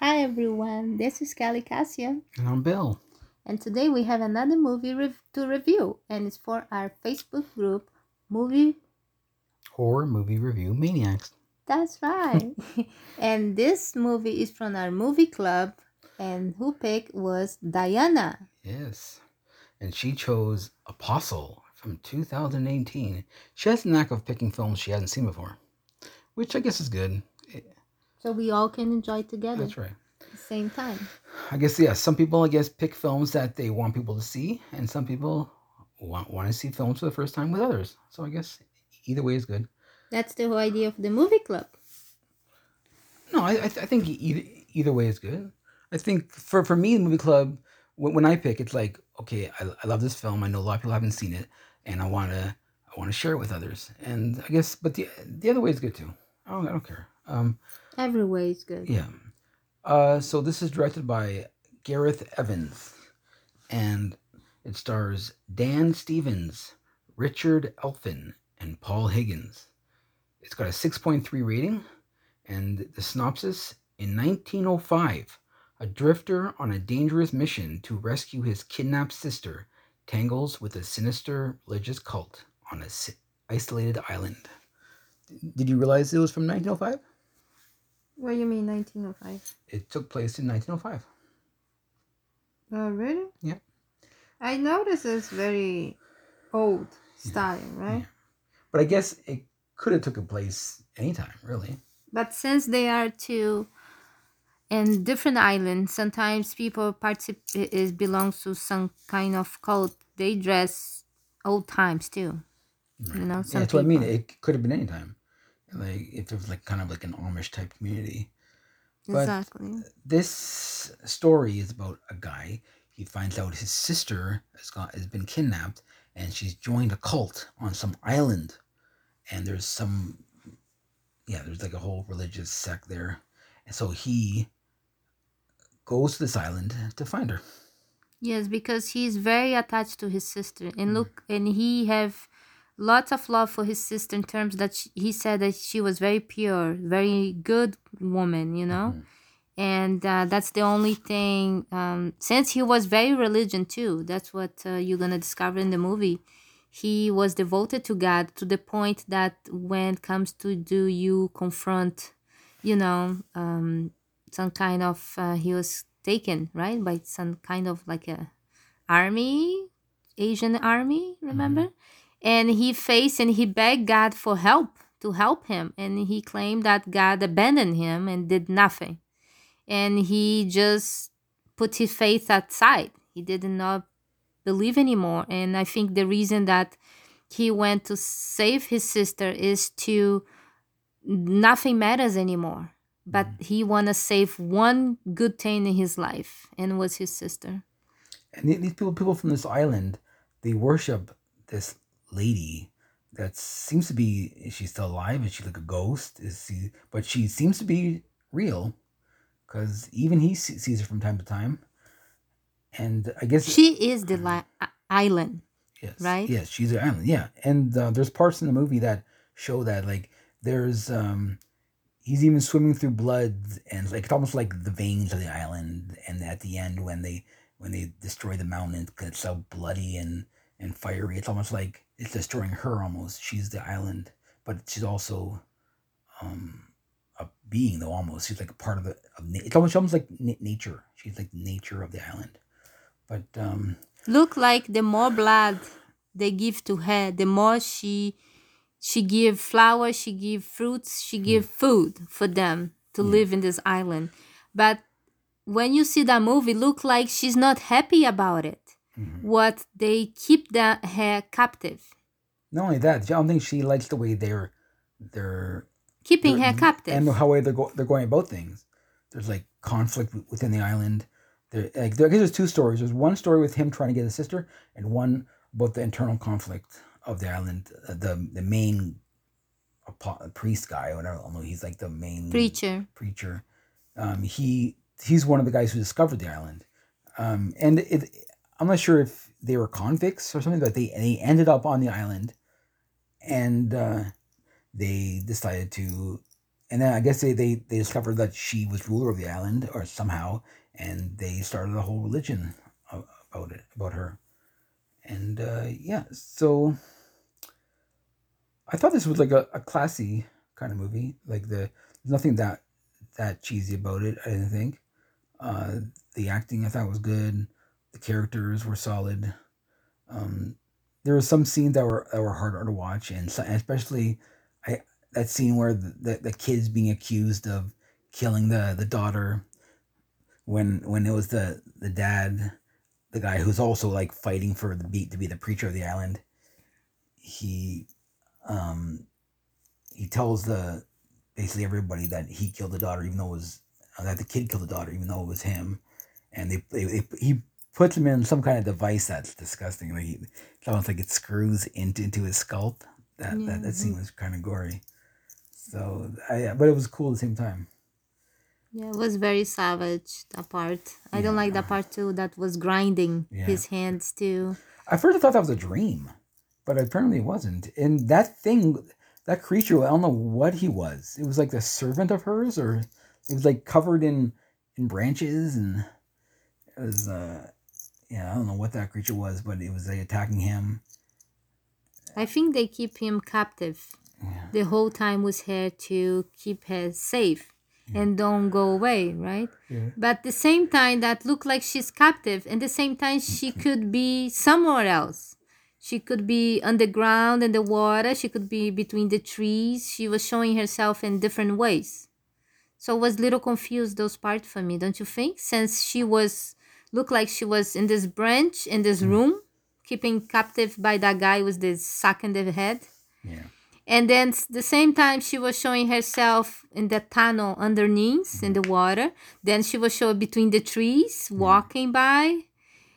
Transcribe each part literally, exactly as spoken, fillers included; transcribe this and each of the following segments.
Hi everyone, this is Kelly Cassia. And I'm Bill. And today we have another movie rev- to review, and it's for our Facebook group, Movie Horror Movie Review Maniacs. That's right. And this movie is from our movie club, and who picked was Diana. Yes, and she chose Apostle from two thousand eighteen. She has the knack of picking films she hasn't seen before, which I guess is good. So we all can enjoy it together. That's right. At the same time. I guess, yeah, some people, I guess, pick films that they want people to see, and some people want, want to see films for the first time with others. So I guess either way is good. That's the whole idea of the movie club. No, I I, th- I think either, either way is good. I think for, for me, the movie club, when, when I pick, it's like, okay, I, I love this film. I know a lot of people haven't seen it, and I want to I want to share it with others. And I guess, but the the other way is good too. I don't, I don't care. Um, Every way is good. Yeah. Uh, so this is directed by Gareth Evans, and it stars Dan Stevens, Richard Elfin, and Paul Higgins. It's got a six point three rating, and the synopsis: in nineteen oh five, a drifter on a dangerous mission to rescue his kidnapped sister tangles with a sinister religious cult on an si- isolated island. Did you realize it was from nineteen oh five? What do you mean nineteen oh five? It took place in nineteen oh five. Oh, really? Yeah. I noticed it's very old style, yeah. Right? Yeah. But I guess it could have taken place anytime, really. But since they are two in different islands, sometimes people participate is belongs to some kind of cult. They dress old times too. Right. You know, yeah, that's what I mean. It could have been any time, like if it was like kind of like an Amish type community. But exactly. This story is about a guy. He finds out his sister has got has been kidnapped, and she's joined a cult on some island. And there's some, yeah, there's like a whole religious sect there, and so he goes to this island to find her. Yes, because he's very attached to his sister, and mm-hmm. look, and he have. Lots of love for his sister in terms that she, he said that she was very pure, very good woman, you know. Mm-hmm. And uh, that's the only thing. Um, since he was very religious too, that's what uh, you're going to discover in the movie. He was devoted to God to the point that when it comes to do you confront, you know, um, some kind of, uh, he was taken, right, by some kind of like a army, Asian army, remember? Mm-hmm. And he faced and he begged God for help, to help him. And he claimed that God abandoned him and did nothing. And he just put his faith aside. He did not believe anymore. And I think the reason that he went to save his sister is to nothing matters anymore. But mm-hmm. he want to save one good thing in his life, and was his sister. And these people, people from this island, they worship this lady that seems to be, is she still alive? Is she like a ghost? Is she, but she seems to be real, because even he sees her from time to time. And I guess she it, is the li- island. Yes, right. Yes, she's the island. Yeah, and uh, there's parts in the movie that show that, like there's um, he's even swimming through blood, and like it's almost like the veins of the island. And at the end, when they when they destroy the mountain, because it's so bloody and and fiery, it's almost like it's destroying her almost. She's the island, but she's also um, a being, though, almost. She's like a part of the... Of na- it's almost, almost like na- nature. She's like nature of the island. But... Um, Look like the more blood they give to her, the more she she give flowers, she give fruits, she give yeah. food for them to yeah. live in this island. But when you see that movie, look like she's not happy about it. Mm-hmm. What they keep the, her captive. Not only that, I don't think she likes the way they're they're keeping they're, her captive, and how way they're go, they're going about things. There's like conflict within the island. There, like there, I guess there's two stories. There's one story with him trying to get his sister, and one about the internal conflict of the island. Uh, the the main apo- priest guy, or whatever. Although he's like the main preacher. Preacher. Um, he he's one of the guys who discovered the island, um, and it. I'm not sure if they were convicts or something, but they they ended up on the island, and uh, they decided to And then I guess they, they, they discovered that she was ruler of the island or somehow, and they started a whole religion about it, about her. And uh, yeah, so I thought this was like a, a classy kind of movie. Like the there's nothing that that cheesy about it, I didn't think. Uh, the acting I thought was good. The characters were solid. Um, there were some scenes that were that were harder to watch, and, so, and especially I that scene where the, the, the kid's being accused of killing the, the daughter when when it was the, the dad, the guy who's also like fighting for the beat to be the preacher of the island. He um he tells the basically everybody that he killed the daughter, even though it was that the kid killed the daughter, even though it was him, and they, they, they he. puts him in some kind of device that's disgusting. Like he, it's almost like it screws into into his skull. That yeah. that, that scene was kind of gory. So, I, but it was cool at the same time. Yeah, it was very savage, that part. I yeah. don't like that part too. That was grinding yeah. his hands too. At first I thought that was a dream, but apparently it wasn't. And that thing, that creature, I don't know what he was. It was like the servant of hers, or it was like covered in, in branches, and it was... Uh, Yeah, I don't know what that creature was, but it was they attacking him. I think they keep him captive yeah. the whole time with her to keep her safe yeah. and don't go away, right? Yeah. But at the same time, that looked like she's captive. And the same time, she could be somewhere else. She could be underground in the water. She could be between the trees. She was showing herself in different ways. So I was a little confused, those parts for me, don't you think? Since she was... Looked like she was in this branch, in this mm. room, keeping captive by that guy with the sack in the head. Yeah. And then the same time she was showing herself in the tunnel underneath, mm. in the water. Then she was shown between the trees, walking mm. by.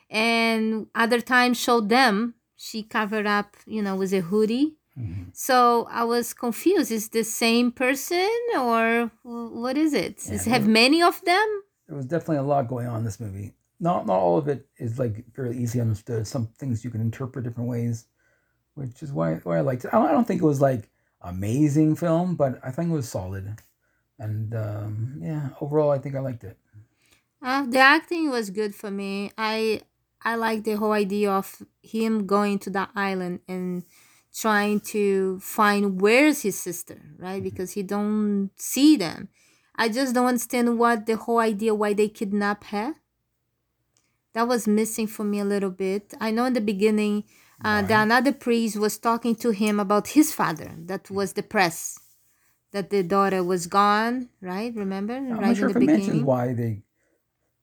And other times showed them. She covered up, you know, with a hoodie. Mm-hmm. So I was confused. Is the same person or what is it? Yeah, Does it have many of them? There was definitely a lot going on in this movie. Not not all of it is like fairly easily understood. Some things you can interpret different ways, which is why why I liked it. I don't, I don't think it was like amazing film, but I think it was solid. And um, yeah, overall, I think I liked it. Uh, the acting was good for me. I I liked the whole idea of him going to the island and trying to find where's his sister, right? Mm-hmm. Because he don't see them. I just don't understand what the whole idea why they kidnap her. That was missing for me a little bit. I know in the beginning, uh, right. the another priest was talking to him about his father. That was the press, that the daughter was gone. Right? Remember? I'm right not sure in the if beginning. It mentioned why they,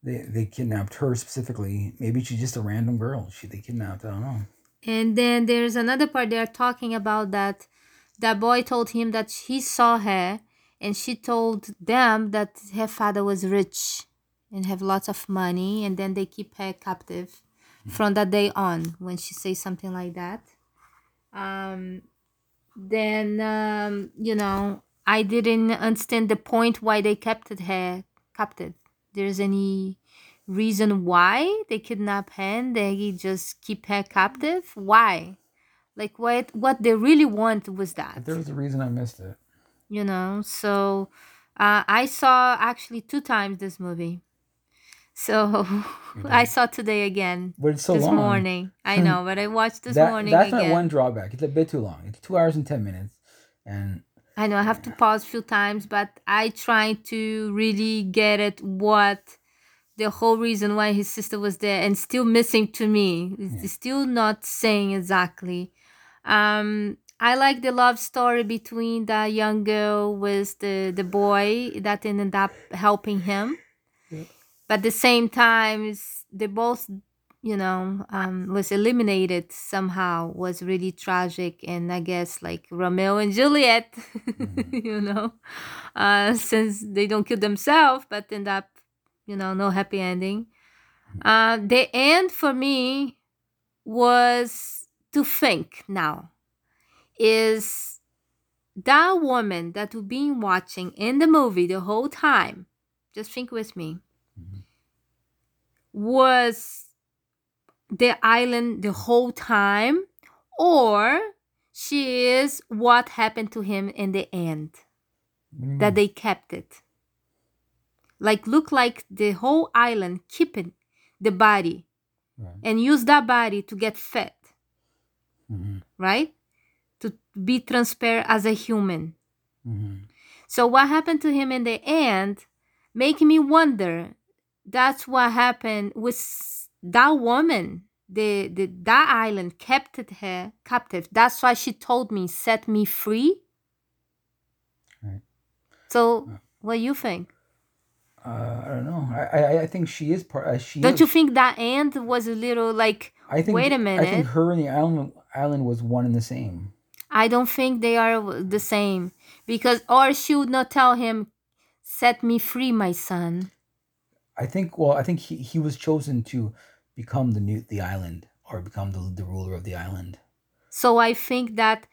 they, they kidnapped her specifically. Maybe she's just a random girl. She they kidnapped. I don't know. And then there's another part they're talking about that. That boy told him that he saw her, and she told them that her father was rich and have lots of money, and then they keep her captive from that day on when she says something like that. Um, then, um, you know, I didn't understand the point why they kept her captive. There's any reason why they kidnap her and they just keep her captive? Why? Like what, what they really want was that. But there was a reason I missed it. You know, so uh, I saw actually two times this movie. So I saw today again. But it's so this long. This morning. I know, but I watched this that, morning that's again. That's not one drawback. It's a bit too long. It's two hours and ten minutes. And I know, I have to pause a few times, but I try to really get at what the whole reason why his sister was there and still missing to me. It's yeah. still not saying exactly. Um, I like the love story between the young girl with the, the boy that ended up helping him. Yeah. But at the same time, they both, you know, um, was eliminated somehow. Was really tragic, and I guess like Romeo and Juliet, mm-hmm. you know, uh, since they don't kill themselves, but end up, you know, no happy ending. Uh, the end for me was to think now is that woman that we've been watching in the movie the whole time. Just think with me. Was the island the whole time, or she is what happened to him in the end? mm. that they kept it. Like, look like the whole island keeping the body right. and use that body to get fed, mm-hmm. right? To be transparent as a human. Mm-hmm. So what happened to him in the end, making me wonder, that's what happened with that woman. The, the that island kept her captive. That's why she told me, set me free. Right. So, uh, what do you think? Uh, I don't know. I, I I think she is part. Uh, she don't is. You think that end was a little like? I think, wait a minute. I think her and the island island was one and the same. I don't think they are the same, because or she would not tell him, set me free, my son. I think. Well, I think he, he was chosen to become the new the island, or become the, the ruler of the island. So I think that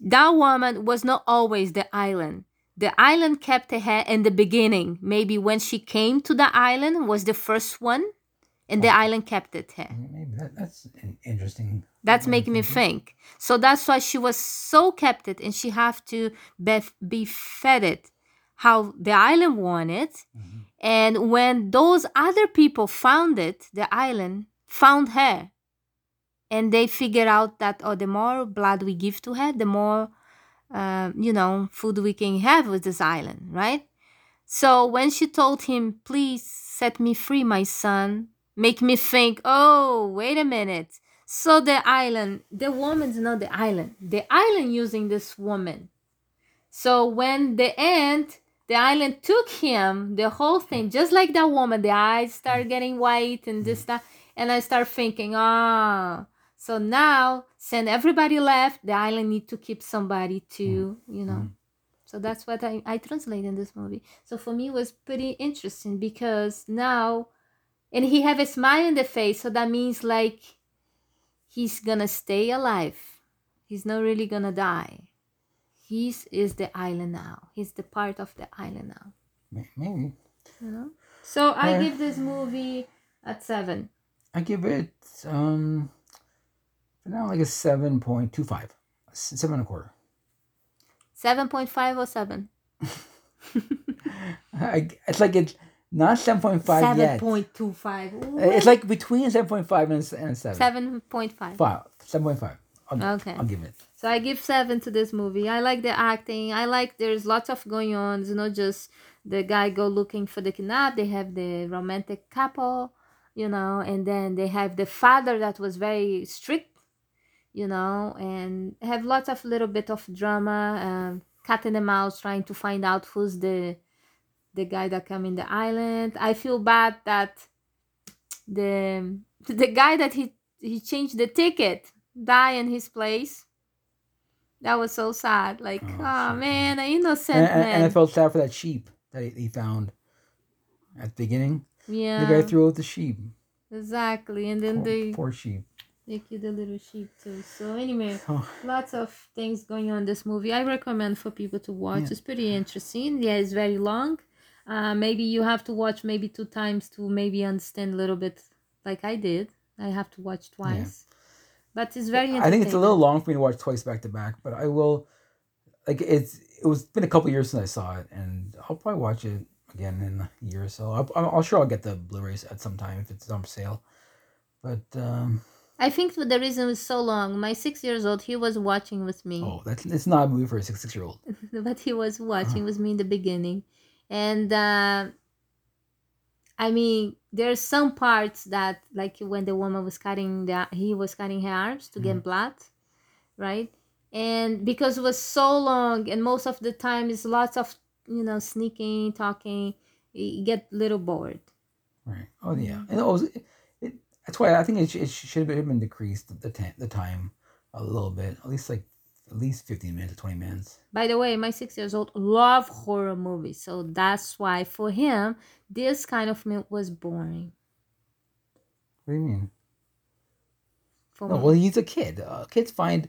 that woman was not always the island. The island kept her in the beginning. Maybe when she came to the island was the first one, and oh. the island kept it her. Maybe that, that's an interesting. That's making me think. So that's why she was so kept it, and she have to be, be fed it how the island wanted. Mm-hmm. And when those other people found it, the island found her, and they figured out that, oh, the more blood we give to her, the more, uh, you know, food we can have with this island, right? So when she told him, please set me free, my son, make me think, oh, wait a minute. So the island, the woman's not the island. The island using this woman. So when the end... the island took him, the whole thing, just like that woman, the eyes start getting white and this, that. And I start thinking, ah, oh, so now, since everybody left, the island need to keep somebody too, you know. Mm. So that's what I, I translate in this movie. So for me, it was pretty interesting, because now, and he have a smile in the face. So that means like, he's gonna stay alive. He's not really gonna die. He is the island now. He's the part of the island now. Maybe. You know? So I uh, give this movie at seven. I give it, um, for now, like a seven point two five. Seven and a quarter. seven point five or seven? I, it's like it's not seven point five yet. seven point two five. It's like between seven point five and seven. seven point five. Five. seven point five. I'll, okay. I'll give it. So I give seven to this movie. I like the acting. I like there's lots of going on. It's not just the guy go looking for the kidnap. They have the romantic couple, you know, and then they have the father that was very strict, you know, and have lots of little bit of drama, um, cat and mouse trying to find out who's the the guy that come in the island. I feel bad that the the guy that he he changed the ticket die in his place. That was so sad. Like, oh, oh man, an innocent and, and, man. And I felt sad for that sheep that he, he found at the beginning. Yeah. The guy threw out the sheep. Exactly. And then poor, they... Poor sheep. They killed the little sheep too. So anyway, oh. lots of things going on in this movie. I recommend for people to watch. Yeah. It's pretty interesting. Yeah, it's very long. Uh, maybe you have to watch maybe two times to maybe understand a little bit like I did. I have to watch twice. Yeah. But it's very interesting. I think it's a little long for me to watch twice back to back, but I will, like, it's it was been a couple of years since I saw it, and I'll probably watch it again in a year or so. I'll, I'll sure I'll get the Blu-rays at some time if it's on sale. But um, I think the reason it was so long, my six years old, he was watching with me. Oh, that's it's not a movie for a six six year old. But he was watching uh-huh. with me in the beginning, and uh, I mean. There's some parts that, like when the woman was cutting, the, he was cutting her arms to mm. get blood, right? And because it was so long, and most of the time it's lots of, you know, sneaking, talking, you get a little bored. Right. Oh, yeah. And it was, it, it, that's why I think it, it should have been decreased, the, ten, the time a little bit, at least like at least fifteen minutes or twenty minutes. By the way, my six years old love horror movies. So that's why for him, this kind of milk was boring. What do you mean? For no, well, he's a kid. Uh, kids find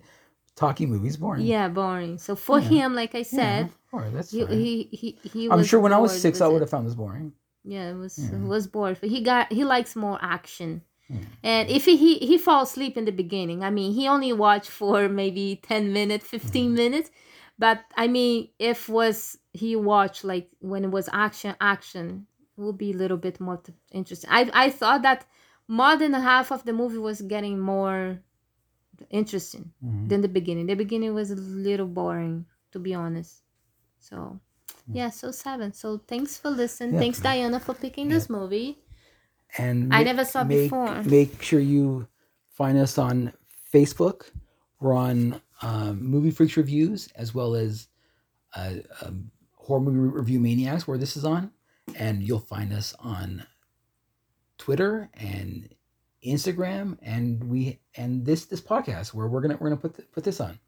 talkie movies boring. Yeah, boring. So for yeah. him, like I said, yeah, that's he, he, he, he I'm was sure when I was six, I would have found this boring. Yeah, it was yeah. It was bored. But he got he likes more action. Yeah. And if he, he, he falls asleep in the beginning, I mean, he only watched for maybe ten minutes, fifteen minutes, But I mean, if was he watched like when it was action, action it would be a little bit more t- interesting. I I thought that more than half of the movie was getting more interesting mm-hmm. than the beginning. The beginning was a little boring, to be honest. So yeah, so seven. So thanks for listening. Yeah. Thanks, Diana, for picking yeah. this movie. And I make, never saw make, before. Make sure you find us on Facebook. We're on um, Movie Freaks Reviews, as well as uh, um, Horror Movie Review Maniacs, where this is on. And you'll find us on Twitter and Instagram, and we and this this podcast where we're gonna we're gonna put the, put this on.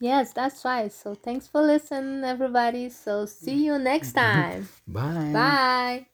Yes, that's right. So thanks for listening, everybody. So see you next time. Bye. Bye.